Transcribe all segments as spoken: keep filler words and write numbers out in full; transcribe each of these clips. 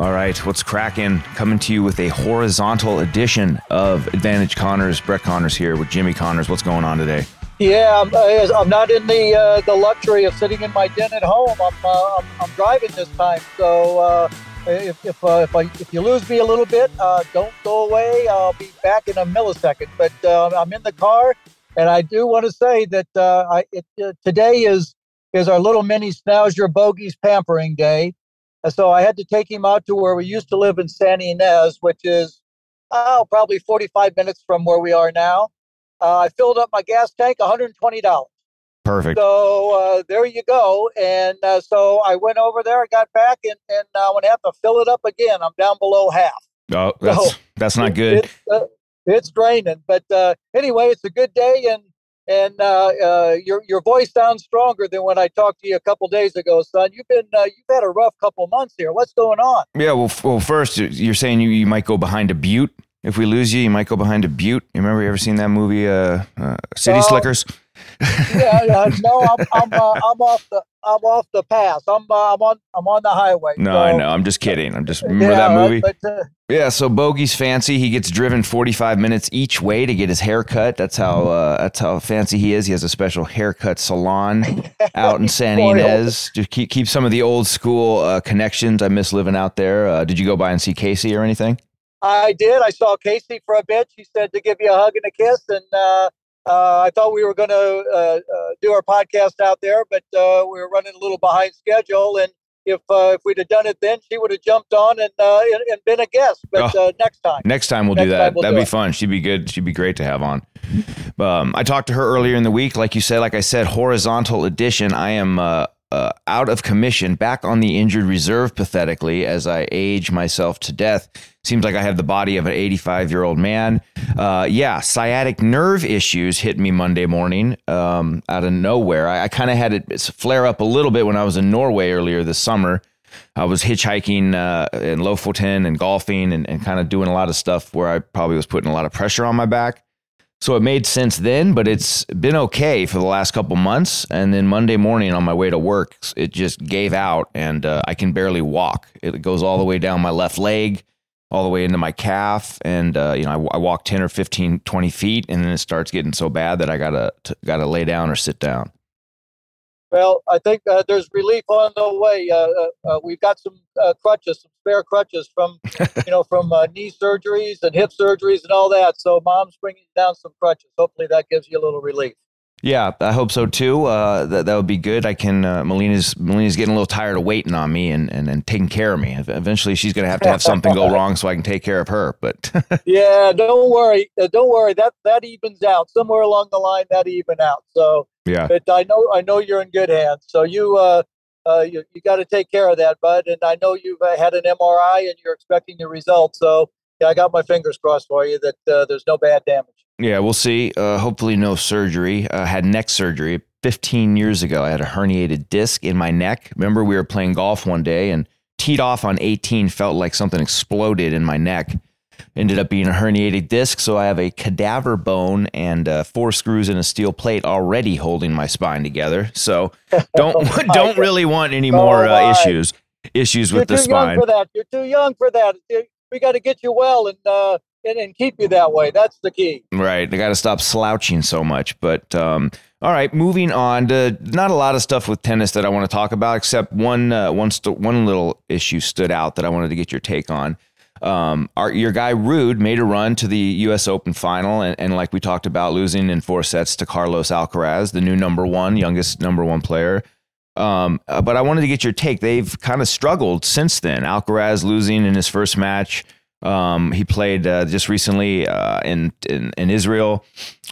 All right, what's cracking? Coming to you with a horizontal edition of Advantage Connors. Brett Connors here with Jimmy Connors. What's going on today? Yeah, I'm, I'm not in the uh, the luxury of sitting in my den at home. I'm uh, I'm, I'm driving this time, so uh, if if uh, if, I, if you lose me a little bit, uh, don't go away. I'll be back in a millisecond. But uh, I'm in the car, and I do want to say that uh, I it, uh, today is is our little mini Snow's Your Bogey's pampering day. So I had to take him out to where we used to live in Santa Ynez, which is, oh, probably forty-five minutes from where we are now. Uh, I filled up my gas tank, one hundred twenty dollars. Perfect. So uh, there you go. And uh, so I went over there, I got back, and, and I'm going to have to fill it up again. I'm down below half. Oh, that's, so that's not good. It's, uh, it's draining. But uh, anyway, it's a good day, and And uh, uh, your your voice sounds stronger than when I talked to you a couple days ago, son. You've been uh, you've had a rough couple months here. What's going on? Yeah, well, f- well, first you're saying you, you might go behind a butte. If we lose you, you might go behind a butte. You remember you ever seen that movie, uh, uh, City uh, Slickers? Yeah, uh, no, I'm I'm, uh, I'm off the I'm off the pass. I'm uh, I'm on I'm on the highway. No, so. I know. I'm just kidding. I'm just remember yeah, that movie. But, uh, yeah. So Bogey's fancy. He gets driven forty-five minutes each way to get his hair cut. That's how uh, that's how fancy he is. He has a special haircut salon out in Santa Ynez. Just keep keep some of the old school uh, connections. I miss living out there. Uh, did you go by and see Casey or anything? I did. I saw Casey for a bit. She said to give you a hug and a kiss, and uh, uh, I thought we were going to uh, uh, do our podcast out there, but uh, we were running a little behind schedule. And if uh, if we'd have done it then, she would have jumped on and uh, and been a guest. But oh, uh, next time, next time we'll next do that. We'll That'd do be it. fun. She'd be good. She'd be great to have on. Um, I talked to her earlier in the week, like you said, like I said, horizontal edition. I am. Uh, Uh, out of commission, back on the injured reserve, pathetically, as I age myself to death. Seems like I have the body of an eighty-five-year-old man. Uh, yeah, sciatic nerve issues hit me Monday morning um, out of nowhere. I, I kind of had it flare up a little bit when I was in Norway earlier this summer. I was hitchhiking uh, in Lofoten and golfing and, and kind of doing a lot of stuff where I probably was putting a lot of pressure on my back. So it made sense then, but it's been okay for the last couple months. And then Monday morning on my way to work, it just gave out and uh, I can barely walk. It goes all the way down my left leg, all the way into my calf. And, uh, you know, I, I walk ten or fifteen, twenty feet and then it starts getting so bad that I gotta, t- gotta lay down or sit down. Well, I think uh, there's relief on the way. Uh, uh, we've got some uh, crutches, some spare crutches from, you know, from uh, knee surgeries and hip surgeries and all that. So mom's bringing down some crutches. Hopefully that gives you a little relief. Yeah, I hope so too. Uh, that that would be good. I can. Uh, Melina's Melina's getting a little tired of waiting on me and, and, and taking care of me. Eventually, she's going to have to have something go wrong so I can take care of her. But yeah, don't worry, don't worry. That that evens out somewhere along the line. That even out. So yeah, but I know I know you're in good hands. So you uh, uh you you got to take care of that, bud. And I know you've uh, had an M R I and you're expecting the results. So yeah, I got my fingers crossed for you that uh, there's no bad damage. Yeah, we'll see. Uh, hopefully no surgery. Uh, had neck surgery. fifteen years ago. I had a herniated disc in my neck. Remember, we were playing golf one day and teed off on eighteen, felt like something exploded in my neck. Ended up being a herniated disc, so I have a cadaver bone and uh, four screws and a steel plate already holding my spine together. So don't don't really want any more uh, issues issues with the spine. You're too young for that. You're too young for that. We got to get you well and uh, and and keep you that way. That's the key. Right. I got to stop slouching so much. But um, all right, moving on to not a lot of stuff with tennis that I want to talk about, except one uh, one st- one little issue stood out that I wanted to get your take on. Um, our, your guy Ruud made a run to the U S Open final, and, and like we talked about, losing in four sets to Carlos Alcaraz, the new number one, youngest number one player. Um, uh, but I wanted to get your take. They've kind of struggled since then. Alcaraz losing in his first match. Um, he played uh, just recently uh, in, in in Israel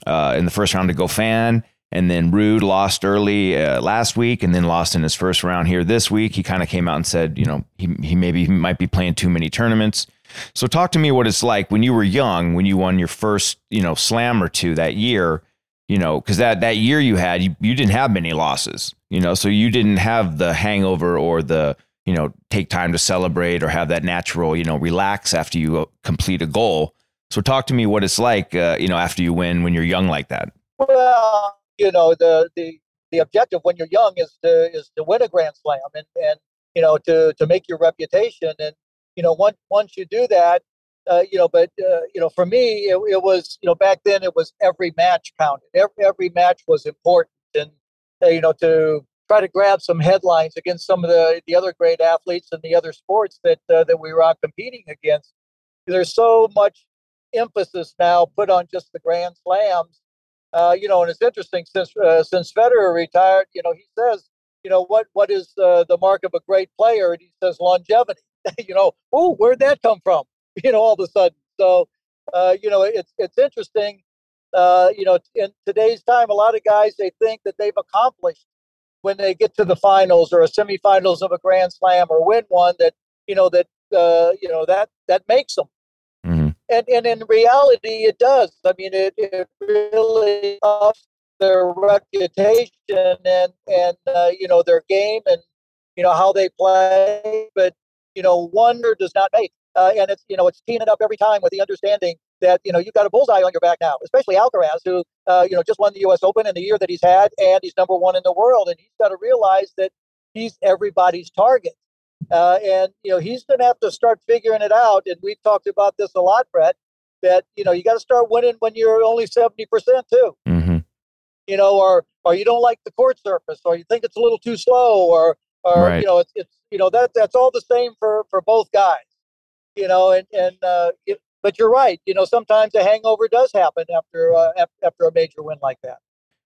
uh, in the first round to Go Fan, and then Ruud lost early uh, last week, and then lost in his first round here this week. He kind of came out and said, you know, he he maybe he might be playing too many tournaments. So talk to me what it's like when you were young, when you won your first, you know, slam or two that year, you know, because that, that year you had, you, you didn't have many losses, you know, so you didn't have the hangover or the, you know, take time to celebrate or have that natural, you know, relax after you complete a goal. So talk to me what it's like, uh, you know, after you win when you're young like that. Well, you know, the the, the objective when you're young is to is to win a Grand Slam and, and you know, to, to make your reputation and, You know, once once you do that, uh, you know, but, uh, you know, for me, it, it was, you know, back then it was every match counted. Every, every match was important. And, uh, you know, to try to grab some headlines against some of the, the other great athletes and the other sports that uh, that we were out competing against. There's so much emphasis now put on just the Grand Slams. Uh, you know, and it's interesting, since uh, since Federer retired, you know, he says, you know, what what is uh, the mark of a great player? And he says longevity. You know, oh, where'd that come from? You know, all of a sudden. So, uh, you know, it's it's interesting. Uh, you know, in today's time, a lot of guys, they think that they've accomplished when they get to the finals or a semifinals of a Grand Slam or win one that, you know, that, uh, you know, that that makes them. Mm-hmm. And and in reality, it does. I mean, it, it really ups their reputation and, and uh, you know, their game and, you know, how they play. But, you know, wonder does not make. Uh, and it's, you know, it's teeing it up every time with the understanding that, you know, you've got a bullseye on your back now, especially Alcaraz, who, uh, you know, just won the U S Open in the year that he's had, and he's number one in the world. And he's got to realize that he's everybody's target. Uh, and, you know, he's going to have to start figuring it out. And we've talked about this a lot, Brett, that, you know, you got to start winning when you're only seventy percent too. Mm-hmm. You know, or, or you don't like the court surface, or you think it's a little too slow, or, or right. you know, it's, it's you know that that's all the same for, for both guys, you know, and and uh, it, but you're right, you know, sometimes a hangover does happen after uh, after a major win like that.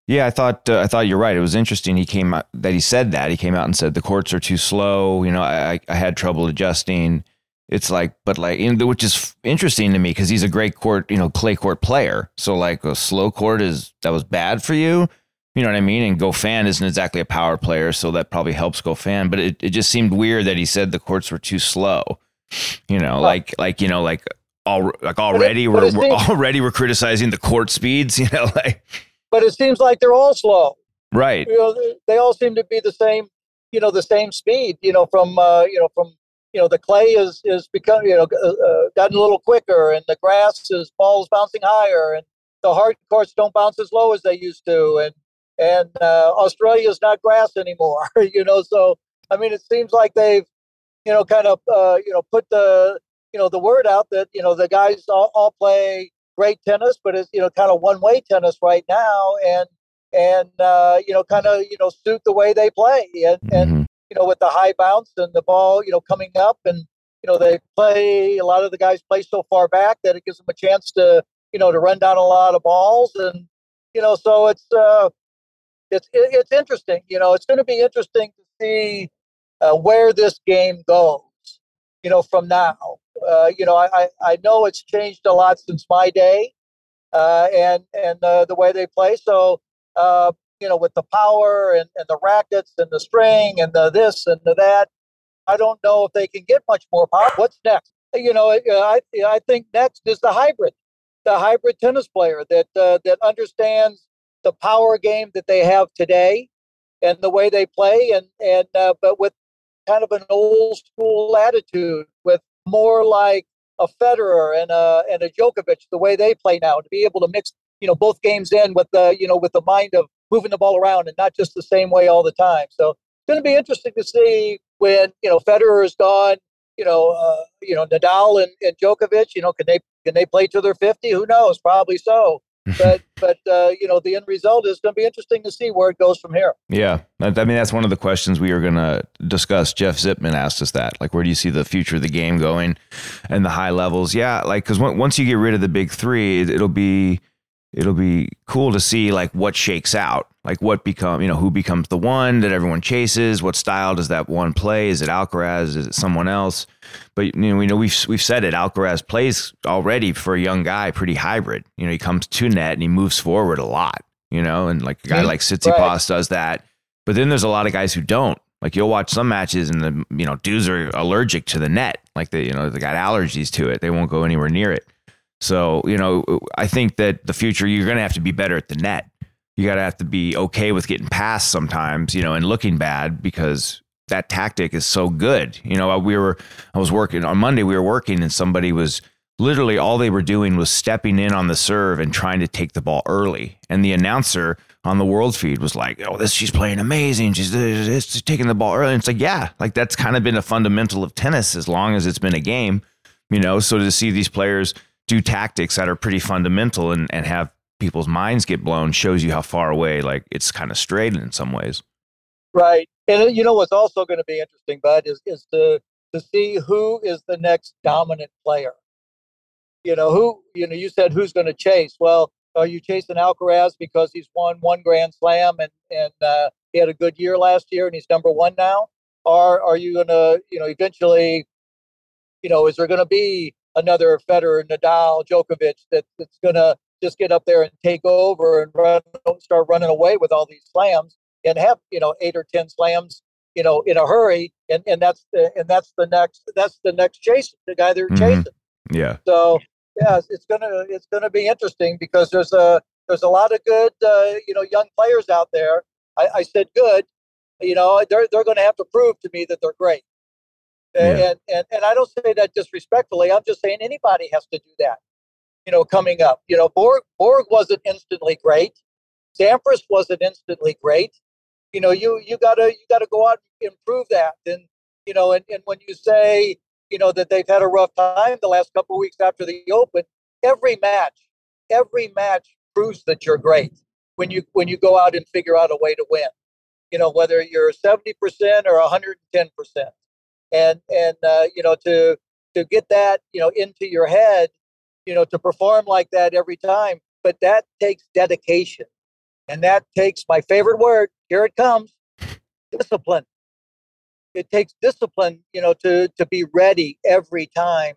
Yeah, I thought uh, I thought you're right. It was interesting. He came out that he said that he came out and said the courts are too slow. You know, I I had trouble adjusting. It's like, but like, which is interesting to me because he's a great court, you know, clay court player. So like a slow court is that was bad for you. You know what I mean? And Go Fan isn't exactly a power player, so that probably helps Go Fan. But it, it just seemed weird that he said the courts were too slow. You know, well, like like you know, like all like already it, we're, we're seems, already we're criticizing the court speeds. You know, like. But it seems like they're all slow, right? You know, they, they all seem to be the same. You know, the same speed. You know, from uh, you know from you know the clay is is become you know uh, gotten a little quicker, and the grass is balls bouncing higher, and the hard courts don't bounce as low as they used to, and And uh, Australia is not grass anymore, you know. So I mean, it seems like they've, you know, kind of, uh, you know, put the, you know, the word out that you know the guys all, all play great tennis, but it's you know kind of one-way tennis right now, and and uh, you know, kind of you know suit the way they play, and mm-hmm. and you know with the high bounce and the ball, you know, coming up, and you know they play a lot of the guys play so far back that it gives them a chance to you know to run down a lot of balls, and you know, so it's. Uh, It's it's interesting, you know. It's going to be interesting to see uh, where this game goes, you know, from now. Uh, you know, I, I know it's changed a lot since my day, uh, and and uh, the way they play. So, uh, you know, with the power and, and the rackets and the string and the this and the that, I don't know if they can get much more power. What's next? You know, I I think next is the hybrid, the hybrid tennis player that uh, that understands. the power game that they have today and the way they play, and and uh, but with kind of an old school attitude, with more like a Federer and a and a Djokovic, the way they play now, to be able to mix, you know, both games in with the, you know, with the mind of moving the ball around and not just the same way all the time. So it's going to be interesting to see when, you know, Federer is gone, you know, uh, you know, Nadal and, and Djokovic, you know, can they can they play till they're fifty? Who knows? Probably so. But, but uh, you know, the end result is going to be interesting to see where it goes from here. Yeah. I mean, that's one of the questions we are going to discuss. Jeff Zipman asked us that. Like, where do you see the future of the game going and the high levels? Yeah. Like, because once you get rid of the big three, it, it'll be it'll be cool to see, like, what shakes out, like what become, you know, who becomes the one that everyone chases. What style does that one play? Is it Alcaraz? Is it someone else? But, you know, we know we've, we've said it. Alcaraz plays already, for a young guy, pretty hybrid. You know, he comes to net and he moves forward a lot, you know, and like a guy like Tsitsipas right. does that. But then there's a lot of guys who don't. Like, you'll watch some matches and the, you know, dudes are allergic to the net. Like they, you know, they got allergies to it. They won't go anywhere near it. So, you know, I think that the future, you're going to have to be better at the net. You got to have to be okay with getting passed sometimes, you know, and looking bad, because that tactic is so good. You know, we were, I was working on Monday, we were working and somebody was literally, all they were doing was stepping in on the serve and trying to take the ball early. And the announcer on the world feed was like, oh, this, she's playing amazing. She's, she's taking the ball early. And it's like, yeah, like that's kind of been a fundamental of tennis as long as it's been a game, you know, so to see these players do tactics that are pretty fundamental and, and have people's minds get blown shows you how far away, like, it's kind of strayed in some ways. Right. And you know, what's also going to be interesting, Bud, is, is to, to see who is the next dominant player. You know, who, you know, you said, who's going to chase? Well, are you chasing Alcaraz because he's won one Grand Slam and, and uh, he had a good year last year and he's number one now? Or are you going to, you know, eventually, you know, is there going to be another Federer, Nadal, Djokovic that, that's going to just get up there and take over and run, start running away with all these slams and have, you know, eight or ten slams, you know, in a hurry. And, and that's the, and that's the next, that's the next chase, the guy they're mm-hmm. chasing. Yeah. So yeah, it's, it's going to, it's going to be interesting because there's a, there's a lot of good, uh, you know, young players out there. I, I said, good, you know, they're, they're going to have to prove to me that they're great. And, yeah. and, and, and I don't say that disrespectfully. I'm just saying anybody has to do that. You know, coming up, you know, Borg Borg wasn't instantly great. Sampras wasn't instantly great. You know, you you gotta you gotta go out and improve that. And you know, and, and when you say, you know, that they've had a rough time the last couple of weeks after the Open, every match, every match proves that you're great when you when you go out and figure out a way to win. You know, whether you're seventy percent or a hundred and ten percent. And and uh, you know, to to get that, you know, into your head. You know, to perform like that every time, but that takes dedication, and that takes my favorite word. Here it comes, discipline. It takes discipline, you know, to to be ready every time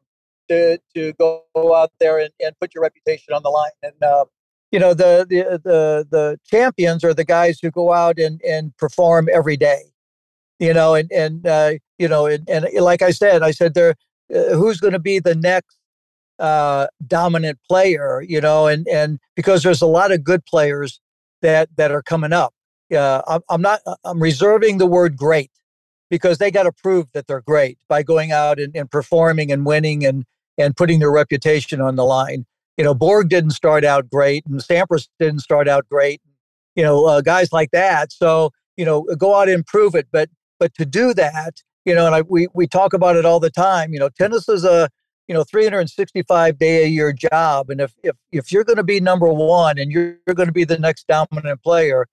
to to go out there and, and put your reputation on the line. And uh, you know, the, the the the champions are the guys who go out and, and perform every day. You know, and and uh, you know, and, and like I said, I said there, uh, who's going to be the next uh dominant player, you know, and and because there's a lot of good players that that are coming up. Yeah, uh, I'm, I'm not I'm reserving the word great because they got to prove that they're great by going out and, and performing and winning and and putting their reputation on the line. You know, Borg didn't start out great and Sampras didn't start out great, you know, uh, guys like that. So, you know, go out and prove it, but but to do that, you know, and I, we we talk about it all the time, you know, tennis is a you know, three hundred sixty-five day a year job. And if, if, if you're going to be number one and you're, you're going to be the next dominant player,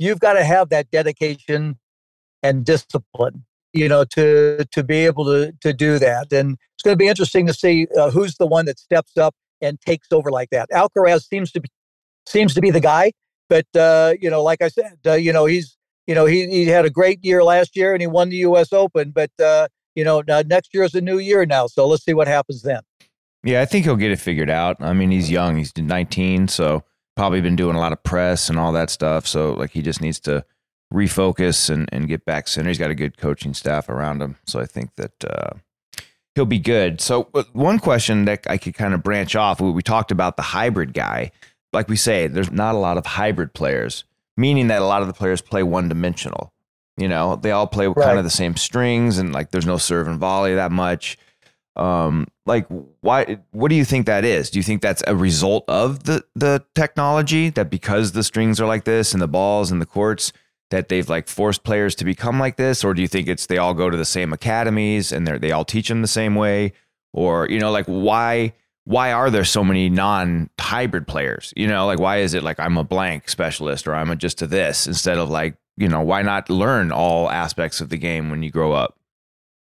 you've got to have that dedication and discipline, you know, to, to be able to, to do that. And it's going to be interesting to see uh, who's the one that steps up and takes over like that. Alcaraz seems to be, seems to be the guy, but, uh, you know, like I said, uh, you know, he's, you know, he, he had a great year last year and he won the U S Open, but, uh, you know, next year is a new year now. So let's see what happens then. Yeah, I think he'll get it figured out. I mean, he's young. He's nineteen, so probably been doing a lot of press and all that stuff. So, like, he just needs to refocus and, and get back center. He's got a good coaching staff around him. So I think that uh, he'll be good. So one question that I could kind of branch off, we talked about the hybrid guy. like we say, there's not a lot of hybrid players, meaning that a lot of the players play one dimensional. You know, they all play with right. kind of the same strings, and like there's no serve and volley that much. Um, like, why? What do you think that is? Do you think that's a result of the the technology, that because the strings are like this and the balls and the courts, that they've like forced players to become like this? Or do you think it's they all go to the same academies and they they all teach them the same way? Or, you know, like why why are there so many non-hybrid players? You know, like why is it like I'm a blank specialist or I'm a just to this instead of like, you know, why not learn all aspects of the game when you grow up?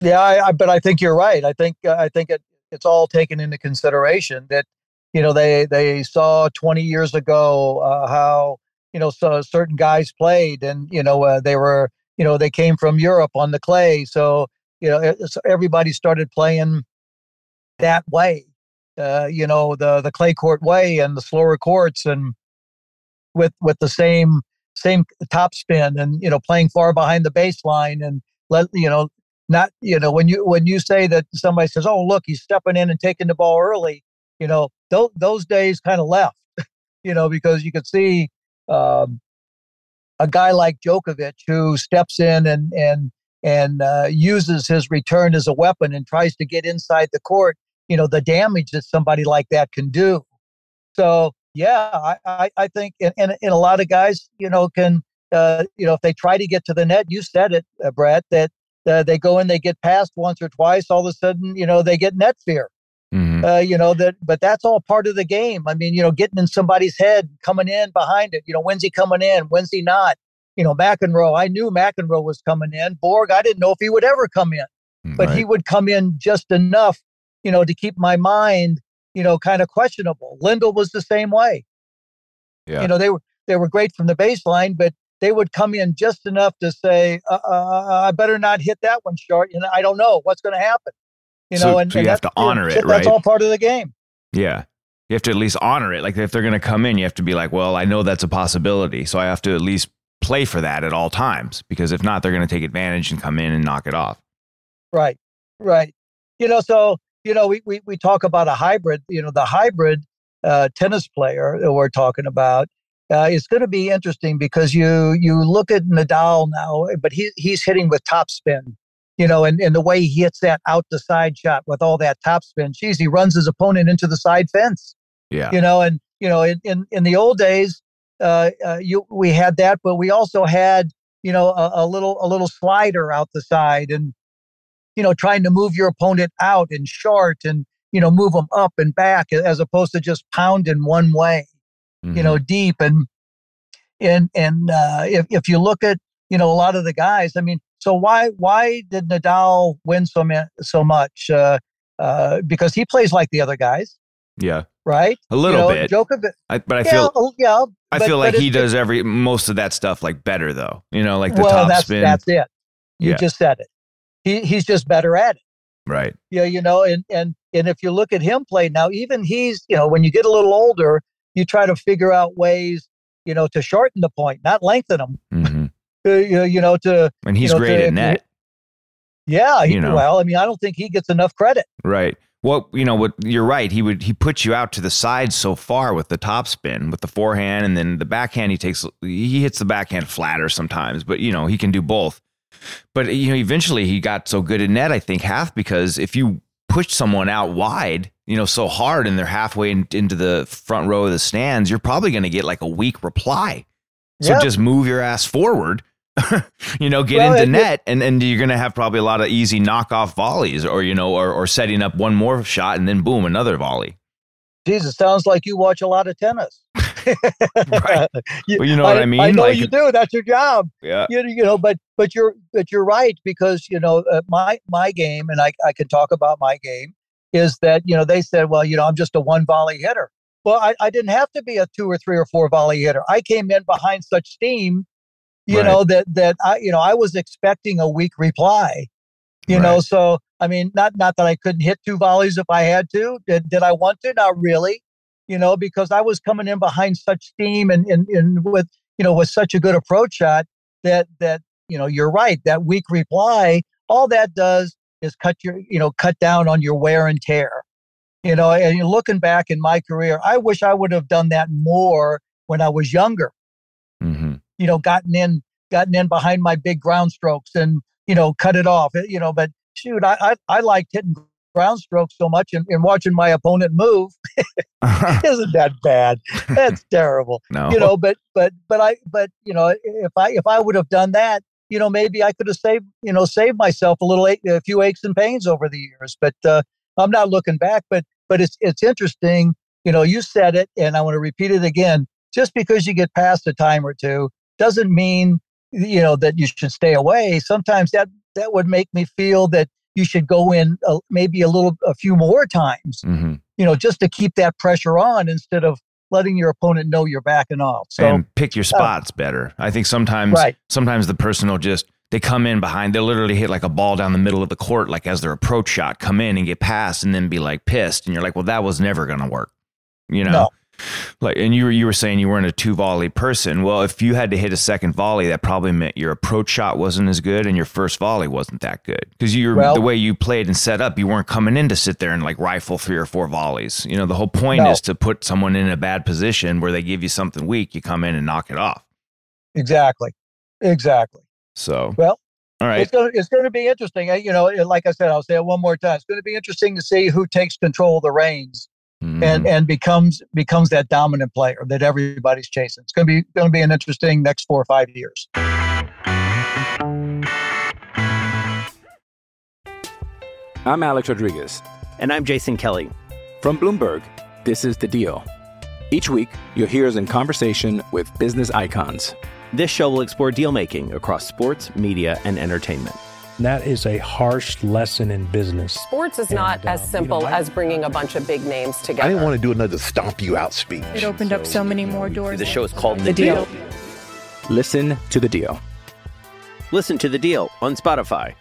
Yeah, I, I, but I think you're right. I think uh, I think it, it's all taken into consideration that, you know, they they saw twenty years ago uh, how, you know, so certain guys played and, you know, uh, they were, you know, they came from Europe on the clay. So, you know, it, so everybody started playing that way, uh, you know, the the clay court way and the slower courts and with with the same same top spin and, you know, playing far behind the baseline and, let you know, not, you know, when you when you say that somebody says, oh, look, he's stepping in and taking the ball early, you know, those those days kind of left, you know, because you could see um, a guy like Djokovic who steps in and and and uh, uses his return as a weapon and tries to get inside the court, you know, the damage that somebody like that can do. So, yeah, I, I, I think and, and a lot of guys, you know, can, uh, you know, if they try to get to the net, you said it, uh, Brett, that Uh, they go in, they get passed once or twice. All of a sudden, you know, they get net fear. Mm-hmm. Uh, you know that, but that's all part of the game. I mean, you know, getting in somebody's head, coming in behind it. You know, when's he coming in? When's he not? You know, McEnroe. I knew McEnroe was coming in. Borg. I didn't know if he would ever come in, but right. he would come in just enough, you know, to keep my mind, you know, kind of questionable. Lindell was the same way. Yeah. You know, they were they were great from the baseline, but they would come in just enough to say, uh, uh, I better not hit that one short. You know, I don't know what's going to happen. You so, know, and, so you and have to honor it, right? That's all part of the game. Yeah. You have to at least honor it. Like if they're going to come in, you have to be like, well, I know that's a possibility. So I have to at least play for that at all times, because if not, they're going to take advantage and come in and knock it off. Right. Right. You know, so, you know, we, we, we talk about a hybrid, you know, the hybrid uh, tennis player that we're talking about. Uh, it's going to be interesting because you you look at Nadal now, but he he's hitting with topspin, you know, and, and the way he hits that out the side shot with all that topspin, geez, he runs his opponent into the side fence. Yeah, you know, and you know, in in, in the old days, uh, uh, you we had that, but we also had you know a, a little a little slider out the side, and you know, trying to move your opponent out and short, and you know, move them up and back as opposed to just pound in one way. You know, deep and and and uh, if if you look at you know a lot of the guys, I mean, so why why did Nadal win so ma- so much? Uh, uh, because he plays like the other guys. Yeah. Right. A little you know, bit. Djokovic. I, but I yeah, feel yeah. But, I feel like he does every most of that stuff like better though. You know, like the well, top that's, spin. That's it. You yeah. just said it. He he's just better at it. Right. Yeah. You know, and and and if you look at him play now, even he's you know when you get a little older. You try to figure out ways, you know, to shorten the point, not lengthen them. Mm-hmm. uh, you know, to and he's you know, great to, at net. Yeah, he, you know. Well, I mean, I don't think he gets enough credit. Right. Well, you know what? You're right. He would he puts you out to the side so far with the topspin, with the forehand, and then the backhand. He takes he hits the backhand flatter sometimes, but you know he can do both. But you know, eventually he got so good at net. I think half because if you push someone out wide, you know, so hard and they're halfway in, into the front row of the stands, you're probably going to get like a weak reply. So yep. just move your ass forward, you know, get well, into net and, and you're going to have probably a lot of easy knockoff volleys or, you know, or, or setting up one more shot and then boom, another volley. Jesus, sounds like you watch a lot of tennis. Right. you, well, you know I, what I mean? I know like, you do. That's your job. Yeah. You, you know, but, but you're, but you're right because, you know, uh, my, my game and I, I can talk about my game. Is that, you know, they said, well, you know, I'm just a one volley hitter. Well, I, I didn't have to be a two or three or four volley hitter. I came in behind such steam, you right. know, that, that I, you know, I was expecting a weak reply, you right. know? So, I mean, not, not that I couldn't hit two volleys if I had to, did, did I want to? Not really, you know, because I was coming in behind such steam and, and, and with, you know, with such a good approach shot that, that, you know, you're right. That weak reply, all that does is cut your, you know, cut down on your wear and tear. You know, and looking back in my career, I wish I would have done that more when I was younger. Mm-hmm. You know, gotten in, gotten in behind my big ground strokes and, you know, cut it off. You know, but shoot, I I, I liked hitting ground strokes so much and, and watching my opponent move. Isn't that bad? That's terrible. No. You know, but but but I but you know, if I if I would have done that, you know, maybe I could have saved you know saved myself a little a few aches and pains over the years. But uh, I'm not looking back. But but it's it's interesting. You know, you said it, and I want to repeat it again. Just because you get past a time or two doesn't mean, you know, that you should stay away. Sometimes that, that would make me feel that you should go in a, maybe a little, a few more times, mm-hmm. you know, just to keep that pressure on instead of letting your opponent know you're backing off. So, and pick your spots uh, better. I think sometimes, right. sometimes the person will just, they come in behind, they'll literally hit like a ball down the middle of the court, like as their approach shot, come in and get past and then be like pissed. And you're like, well, that was never going to work, you know? No. Like, and you were, you were saying you weren't a two volley person. Well, if you had to hit a second volley, that probably meant your approach shot wasn't as good and your first volley wasn't that good because you well, the way you played and set up, you weren't coming in to sit there and like rifle three or four volleys. You know, the whole point no. is to put someone in a bad position where they give you something weak. You come in and knock it off. Exactly. Exactly. So, well, all right. It's going to, it's going to be interesting. You know, like I said, I'll say it one more time. It's going to be interesting to see who takes control of the reins. Mm. And and becomes becomes that dominant player that everybody's chasing. It's going to be going to be an interesting next four or five years. I'm Alex Rodriguez, and I'm Jason Kelly from Bloomberg. This is The Deal. Each week, you'll hear us in conversation with business icons. This show will explore deal making across sports, media, and entertainment. That is a harsh lesson in business. Sports is and, not as um, simple you know, I, as bringing a bunch of big names together. I didn't want to do another stomp you out speech. It opened so, up so many more doors. The show is called The, the Deal. Deal. Listen to The Deal. Listen to The Deal on Spotify.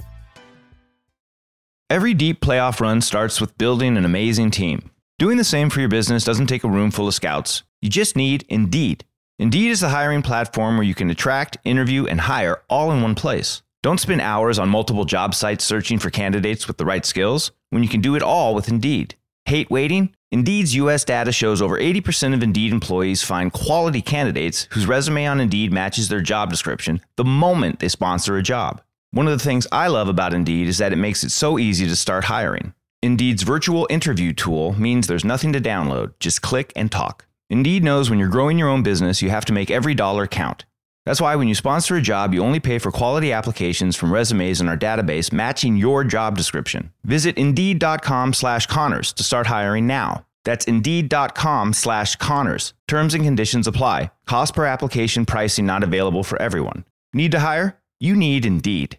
Every deep playoff run starts with building an amazing team. Doing the same for your business doesn't take a room full of scouts. You just need Indeed. Indeed is the hiring platform where you can attract, interview, and hire all in one place. Don't spend hours on multiple job sites searching for candidates with the right skills when you can do it all with Indeed. Hate waiting? Indeed's U S data shows over eighty percent of Indeed employees find quality candidates whose resume on Indeed matches their job description the moment they sponsor a job. One of the things I love about Indeed is that it makes it so easy to start hiring. Indeed's virtual interview tool means there's nothing to download. Just click and talk. Indeed knows when you're growing your own business, you have to make every dollar count. That's why when you sponsor a job, you only pay for quality applications from resumes in our database matching your job description. Visit Indeed.com slash Connors to start hiring now. That's Indeed.com slash Connors. Terms and conditions apply. Cost per application pricing not available for everyone. Need to hire? You need Indeed.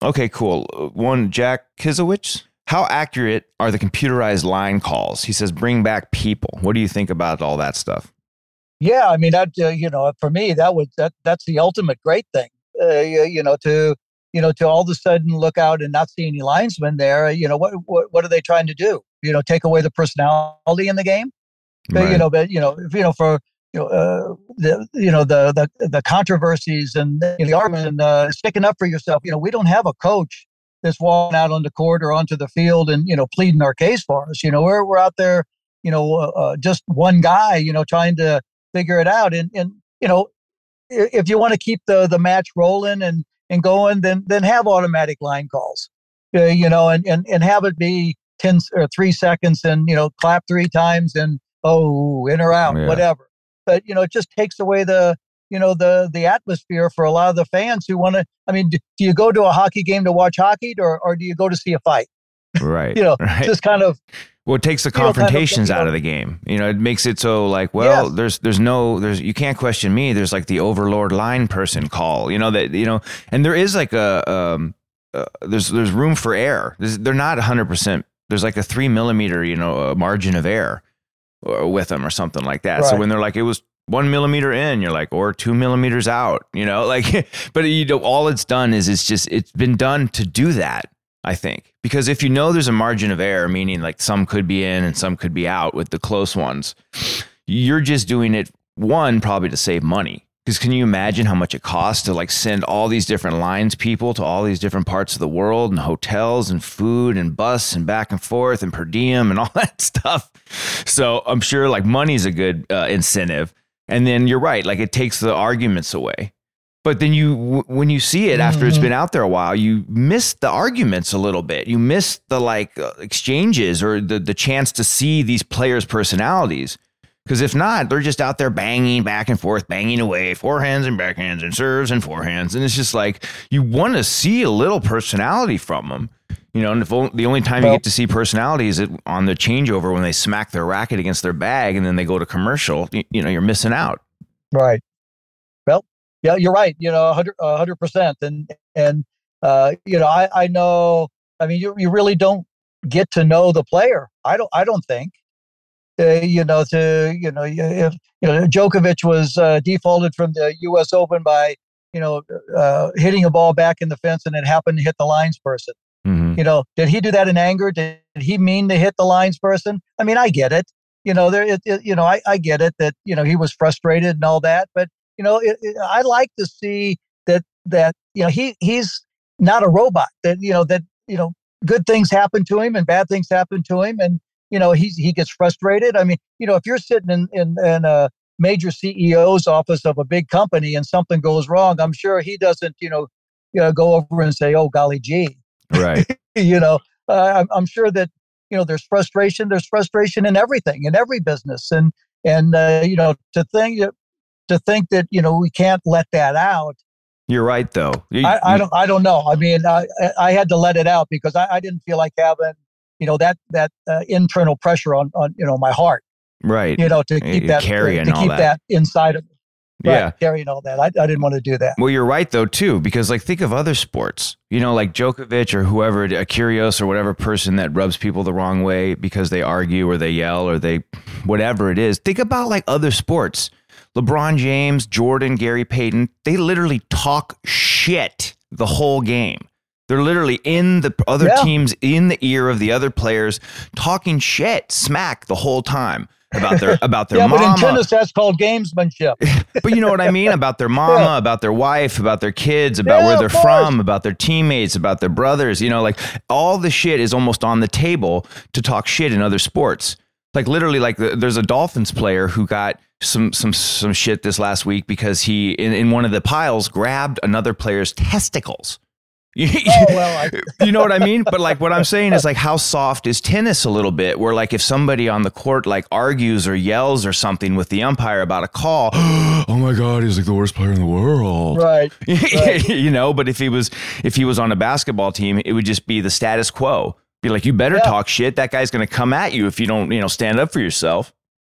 Okay, cool. One, Jack Kizowicz. How accurate are the computerized line calls? He says, bring back people. What do you think about all that stuff? Yeah, I mean, I, uh, you know, for me, that was that that's the ultimate great thing, uh, you, you know, to, you know, to all of a sudden look out and not see any linesmen there. You know, what what, what are they trying to do? You know, take away the personality in the game? Right. But, you know, but, you know, if, you know, for... You know, uh, the you know the the, the controversies and the, the arguments and uh, sticking up for yourself. You know, we don't have a coach that's walking out on the court or onto the field and you know pleading our case for us. You know, we're we're out there. You know, uh, just one guy. You know, trying to figure it out. And and you know, if you want to keep the the match rolling and, and going, then then have automatic line calls. Uh, you know, and, and and have it be ten or three seconds, and you know, clap three times, and oh, in or out, yeah. whatever. But, you know, it just takes away the, you know, the the atmosphere for a lot of the fans who want to, I mean, do, do you go to a hockey game to watch hockey or, or do you go to see a fight? Right. you know, right. Just kind of. Well, it takes the confrontations know, kind of, out of the game. You know, it makes it so like, well, yes. there's there's no, there's you can't question me. There's like the overlord line person call, you know, that, you know, and there is like a, um, uh, there's there's room for error. There's, they're not one hundred percent. There's like a three millimeter, you know, uh, margin of error with them or something like that. Right. So when they're like, it was one millimeter in, you're like, or two millimeters out, you know, like, but you know, all it's done is it's just, it's been done to do that, I think, because if you know there's a margin of error, meaning like some could be in and some could be out with the close ones, you're just doing it, one, probably to save money. Because can you imagine how much it costs to like send all these different lines people to all these different parts of the world and hotels and food and bus and back and forth and per diem and all that stuff. So I'm sure like money's a good uh, incentive. And then you're right. Like it takes the arguments away. But then you, w- when you see it after it's been out there a while, you miss the arguments a little bit. You miss the like uh, exchanges or the the chance to see these players' personalities. Because if not, they're just out there banging back and forth, banging away, forehands and backhands and serves and forehands. And it's just like, you want to see a little personality from them. You know, and if only, the only time well, you get to see personality is on the changeover when they smack their racket against their bag and then they go to commercial. You, you know, you're missing out. Right. Well, yeah, you're right. You know, one hundred percent. And, and uh, you know, I, I know, I mean, you, you really don't get to know the player. I don't, I don't think. Uh, you know, to you know, if you know, Djokovic was uh, defaulted from the U S Open by you know uh, hitting a ball back in the fence, and it happened to hit the lines person. Mm-hmm. You know, did he do that in anger? Did he mean to hit the lines person? I mean, I get it. You know, there. It, it, you know, I, I get it that you know he was frustrated and all that. But you know, it, it, I like to see that that you know he he's not a robot. That you know that you know good things happen to him and bad things happen to him and. You know, he he gets frustrated. I mean, you know, if you're sitting in, in, in a major C E O's office of a big company and something goes wrong, I'm sure he doesn't, you know, you know go over and say, oh, golly gee. Right. you know, uh, I'm, I'm sure that, you know, there's frustration. There's frustration in everything, in every business. And, and uh, you know, to think, to think that, you know, we can't let that out. You're right, though. You, I, I, don't, I don't know. I mean, I, I had to let it out because I, I didn't feel like having... You know that that uh, internal pressure on on you know my heart, right? You know to keep that carrying to, to all keep that. that inside of me, right? Yeah, carrying all that. I, I didn't want to do that. Well, you're right though too, because like think of other sports, you know, like Djokovic or whoever, a Kyrgios or whatever person that rubs people the wrong way because they argue or they yell or they whatever it is. Think about like other sports, LeBron James, Jordan, Gary Payton. They literally talk shit the whole game. They're literally in the other yeah. teams, in the ear of the other players, talking shit, smack the whole time about their about their yeah, mama. But in tennis, that's called gamesmanship. But you know what I mean? About their mama, yeah. about their wife, about their kids, about yeah, where they're from, about their teammates, about their brothers. You know, like all the shit is almost on the table to talk shit in other sports. Like literally, like the, there's a Dolphins player who got some some some shit this last week because he, in, in one of the piles, grabbed another player's testicles. oh, well, I- you know what I mean? But like what I'm saying is like how soft is tennis a little bit where like if somebody on the court like argues or yells or something with the umpire about a call, oh my God, he's like the worst player in the world. Right. right. You know, but if he was if he was on a basketball team, it would just be the status quo. Be like, you better yeah. talk shit. That guy's going to come at you if you don't, you know, stand up for yourself.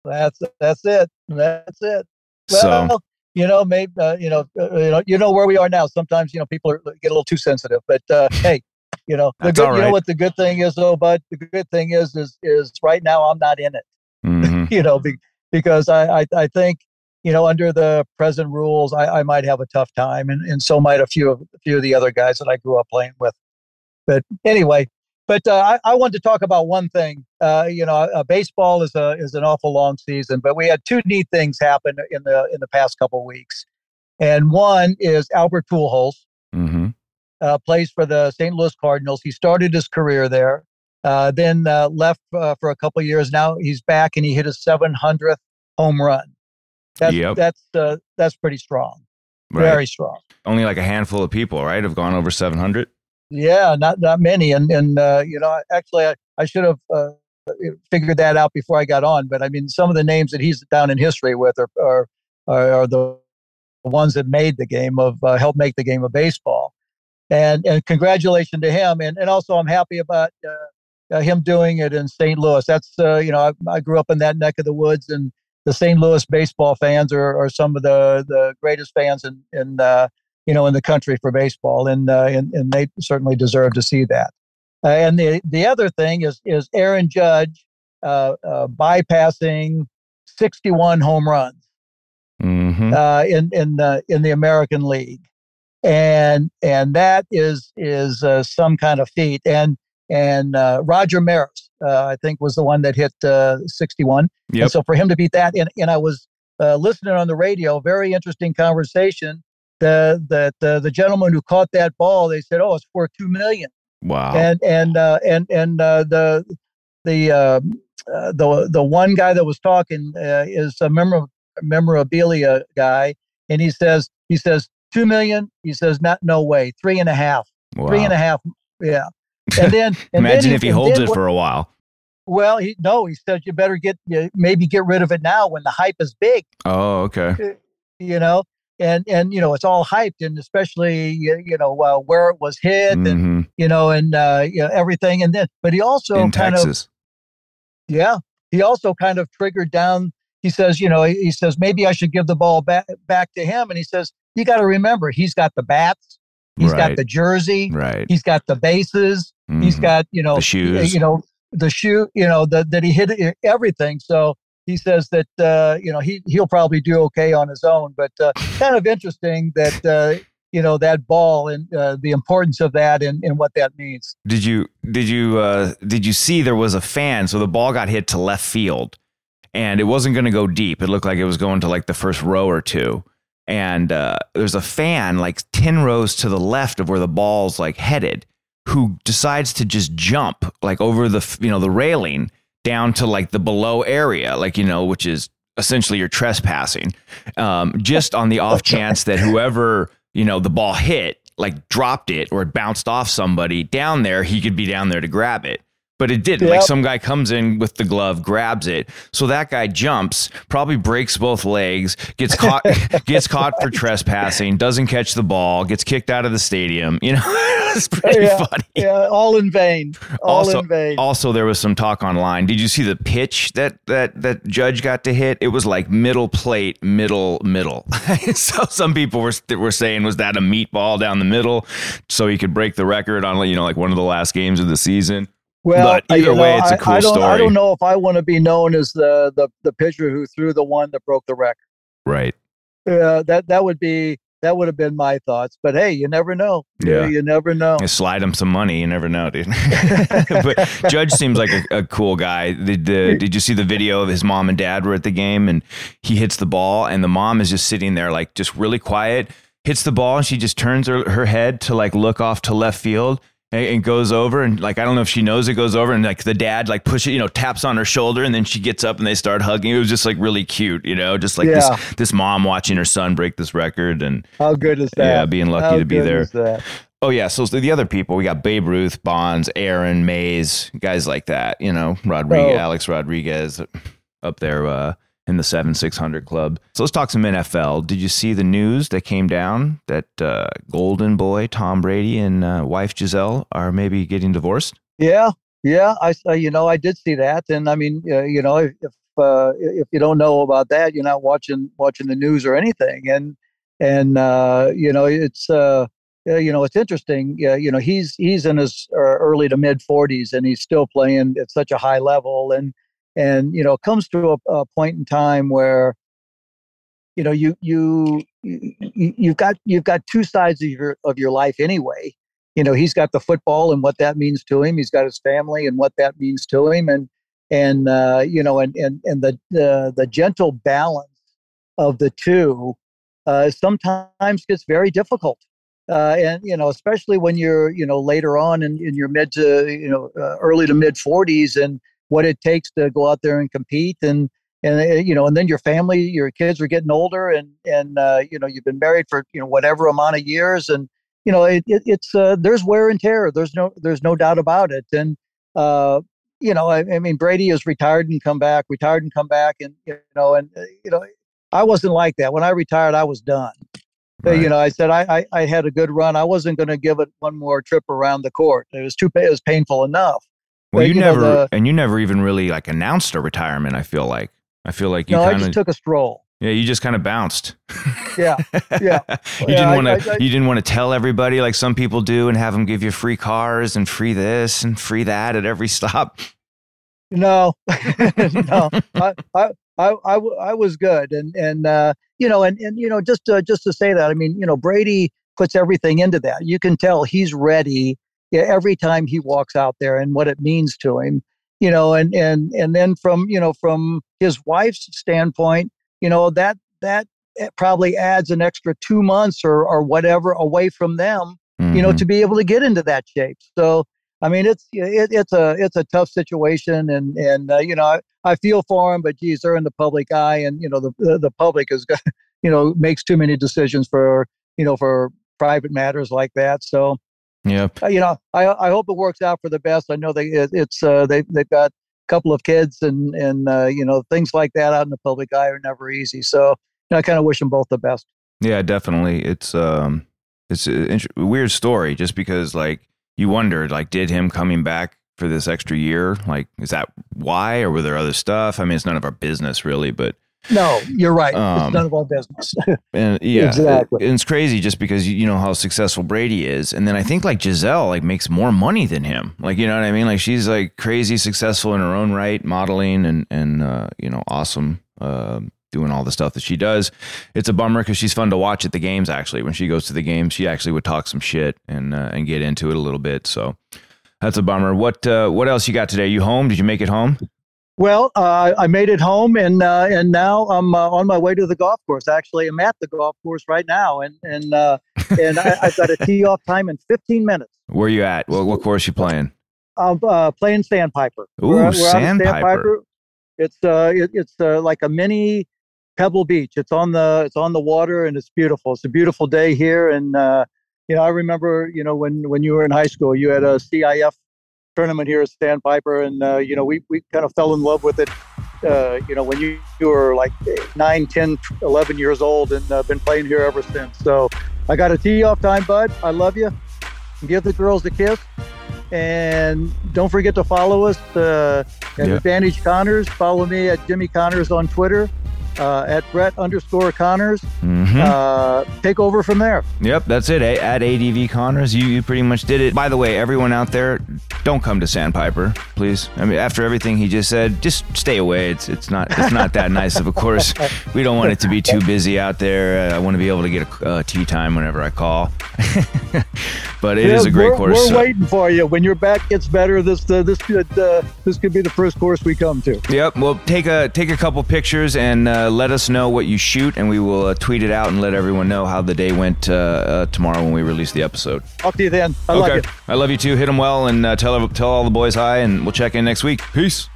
That's that's it. That's it. Well, so. You know, maybe uh, you know, uh, you know, you know where we are now. Sometimes you know people are, get a little too sensitive, but uh, hey, you know, the good, right. you know what the good thing is, though, bud. The good thing is, is, is right now I'm not in it. Mm-hmm. you know, be, because I, I, I, think you know under the present rules, I, I might have a tough time, and, and so might a few of a few of the other guys that I grew up playing with. But anyway, but uh, I, I wanted to talk about one thing. Uh, you know, uh, baseball is a is an awful long season, but we had two neat things happen in the in the past couple of weeks, and one is Albert Pujols mm-hmm. uh, plays for the Saint Louis Cardinals. He started his career there, uh, then uh, left uh, for a couple of years. Now he's back, and he hit his seven hundredth home run. That's yep. that's uh, that's pretty strong, right. Very strong. Only like a handful of people, right, have gone over seven hundred. Yeah, not not many, and and uh, you know, actually, I, I should have. Uh, figured that out before I got on, but I mean, some of the names that he's down in history with are are, are, are the ones that made the game of uh, helped make the game of baseball, and and congratulations to him, and and also I'm happy about uh, uh, him doing it in Saint Louis. That's uh, you know I, I grew up in that neck of the woods, and the Saint Louis baseball fans are, are some of the the greatest fans in in uh, you know, in the country for baseball, and uh, and, and they certainly deserve to see that. Uh, and the the other thing is is Aaron Judge uh, uh, bypassing sixty-one home runs mm-hmm. uh, in in the in the American League, and and that is is uh, some kind of feat. And and uh, Roger Maris, uh, I think, was the one that hit uh, sixty-one. Yep. And so for him to beat that, and and I was uh, listening on the radio, very interesting conversation. The the the, the gentleman who caught that ball, they said, oh, it's worth two million. Wow. And and uh, and and uh, the the uh, the the one guy that was talking uh, is a memor- memorabilia guy, and he says he says two million. He says not no way three and a half. Wow. Three and a half. Yeah. And then and imagine then he, if he holds then, it for a while. Well, he, no, he says you better get maybe get rid of it now when the hype is big. Oh, okay. You know. And, and you know, it's all hyped, and especially, you know, uh, where it was hit and, mm-hmm. you know, and uh, you know, everything. And then, but he also in kind Texas. of, yeah, he also kind of triggered down. He says, you know, he, he says, maybe I should give the ball back, back to him. And he says, you got to remember, he's got the bats, he's right. got the jersey, right. he's got the bases, mm-hmm. he's got, you know, the shoes, you know, the shoe, you know, the, that he hit everything. So he says that, uh, you know, he, he'll probably do okay on his own, but uh, kind of interesting that, uh, you know, that ball and uh, the importance of that and, and what that means. Did you did you uh, did you see there was a fan? So the ball got hit to left field and it wasn't going to go deep. It looked like it was going to like the first row or two. And uh, there's a fan like ten rows to the left of where the ball's like headed, who decides to just jump like over the, you know, the railing down to like the below area, like, you know, which is essentially you're trespassing, um, just on the off chance that whoever, you know, the ball hit, like dropped it or it bounced off somebody down there, he could be down there to grab it. But it didn't. Yep. Like some guy comes in with the glove, grabs it. So that guy jumps, probably breaks both legs, gets caught, gets caught for trespassing, doesn't catch the ball, gets kicked out of the stadium. You know, it's pretty yeah, funny. Yeah, all in vain. All also, in vain. Also, there was some talk online. Did you see the pitch that that that Judge got to hit? It was like middle plate, middle, middle. So some people were were saying, was that a meatball down the middle? So he could break the record on, you know, like one of the last games of the season. Well, but either way, know, it's a cool I, I story. I don't know if I want to be known as the, the, the pitcher who threw the one that broke the record. Right. Uh, that that would be that would have been my thoughts. But hey, you never know. Yeah. You, you never know. You slide him some money. You never know, dude. But Judge seems like a, a cool guy. Did the, did you see the video of his mom and dad were at the game, and he hits the ball, and the mom is just sitting there like just really quiet, hits the ball, and she just turns her, her head to like look off to left field. And goes over and like, I don't know if she knows it goes over and like the dad like push it, you know, taps on her shoulder and then she gets up and they start hugging. It was just like really cute, you know, just like yeah. this this mom watching her son break this record. And how good is that? Yeah, being lucky how to be there. Oh, yeah. So the other people, we got Babe Ruth, Bonds, Aaron, Mays, guys like that, you know, Rodriguez, oh. Alex Rodriguez up there uh, in the seven six hundred club. So let's talk some N F L. Did you see the news that came down that uh, golden boy Tom Brady and uh, wife Giselle are maybe getting divorced? Yeah, yeah. I uh, you know I did see that, and I mean uh, you know if uh, if you don't know about that, you're not watching watching the news or anything. And and uh, you know it's uh, you know it's interesting. Uh, you know he's he's in his early to mid forties, and he's still playing at such a high level. And And, you know, it comes to a, a point in time where, you know, you, you, you, you've got, you've got two sides of your, of your life anyway. You know, he's got the football and what that means to him. He's got his family and what that means to him. And, and, uh, you know, and, and, and the, the, the gentle balance of the two, uh, sometimes gets very difficult. Uh, and, you know, especially when you're, you know, later on in, in your mid to, you know, uh, early to mid forties and, what it takes to go out there and compete, and and you know, and then your family, your kids are getting older, and and uh, you know, you've been married for you know whatever amount of years, and you know, it, it, it's uh, there's wear and tear. There's no there's no doubt about it. And uh, you know, I, I mean, Brady is retired and come back, retired and come back, and you know, and uh, you know, I wasn't like that. When I retired, I was done. Right. You know, I said I, I I had a good run. I wasn't going to give it one more trip around the court. It was too it was painful enough. Well, but, you, you never, know, the, and you never even really like announced a retirement. I feel like, I feel like you no, kind of took a stroll. Yeah. You just kind of bounced. Yeah, yeah. you yeah, didn't want to. You didn't want to tell everybody like some people do, and have them give you free cars and free this and free that at every stop. No, no. I, I, I, I, I was good, and and uh, you know, and and you know, just to, just to say that, I mean, you know, Brady puts everything into that. You can tell he's ready every time he walks out there, and what it means to him. You know, and and and then from you know from his wife's standpoint, you know that that. It probably adds an extra two months or, or whatever away from them, mm-hmm. you know, to be able to get into that shape. So, I mean, it's it, it's a it's a tough situation, and and uh, you know, I, I feel for them, but geez, they're in the public eye, and you know, the the public is you know makes too many decisions for you know for private matters like that. So, yeah, uh, you know, I I hope it works out for the best. I know they it, it's uh, they they've got a couple of kids, and and uh, you know, things like that out in the public eye are never easy. So. I kind of wish them both the best. Yeah, definitely. It's um, it's a weird story just because like you wondered, like, did him coming back for this extra year, like, is that why, or were there other stuff? I mean, it's none of our business really, but no, you're right. Um, it's none of our business. And yeah, exactly. It, and it's crazy just because you know how successful Brady is. And then I think like Giselle like makes more money than him. Like, you know what I mean? Like she's like crazy successful in her own right, modeling and, and, uh, you know, awesome, um, uh, doing all the stuff that she does. It's a bummer because she's fun to watch at the games. Actually, when she goes to the games, she actually would talk some shit and uh, and get into it a little bit. So that's a bummer. What uh, what else you got today? You home? Did you make it home? Well, uh, I made it home, and uh, and now I'm uh, on my way to the golf course. Actually, I'm at the golf course right now, and and uh, and I, I've got a tee off time in fifteen minutes. Where you at? What what course you playing? I'm uh, playing Sandpiper. Ooh, we're, we're Sandpiper. Sandpiper. It's uh, it, it's uh, like a mini Pebble Beach. It's on the it's on the water, and it's beautiful. It's a beautiful day here, and uh, you know I remember you know when, when you were in high school, you had a C I F tournament here at Sandpiper, and uh, you know we, we kind of fell in love with it. Uh, you know when you, you were like nine, ten, eleven years old, and uh, been playing here ever since. So I got a tee off time, bud. I love you. Give the girls the kiss, and don't forget to follow us uh, at yeah. Advantage Connors. Follow me at Jimmy Connors on Twitter. Uh, at Brett underscore Connors, mm-hmm. uh, take over from there. Yep, that's it. A- at A D V Connors, you, you pretty much did it. By the way, everyone out there, don't come to Sandpiper, please. I mean, after everything he just said, just stay away. It's it's not it's not that nice of a course. We don't want it to be too busy out there. Uh, I want to be able to get a uh, tee time whenever I call. But it yeah, is a great we're, course. We're so. waiting for you. When your back gets better, this uh, this could uh, this could be the first course we come to. Yep. Well, take a take a couple pictures and. Uh, Uh, let us know what you shoot, and we will uh, tweet it out and let everyone know how the day went uh, uh, tomorrow when we release the episode. Talk to you then. I okay. love you. I love you too. Hit them well, and uh, tell, tell all the boys hi, and we'll check in next week. Peace.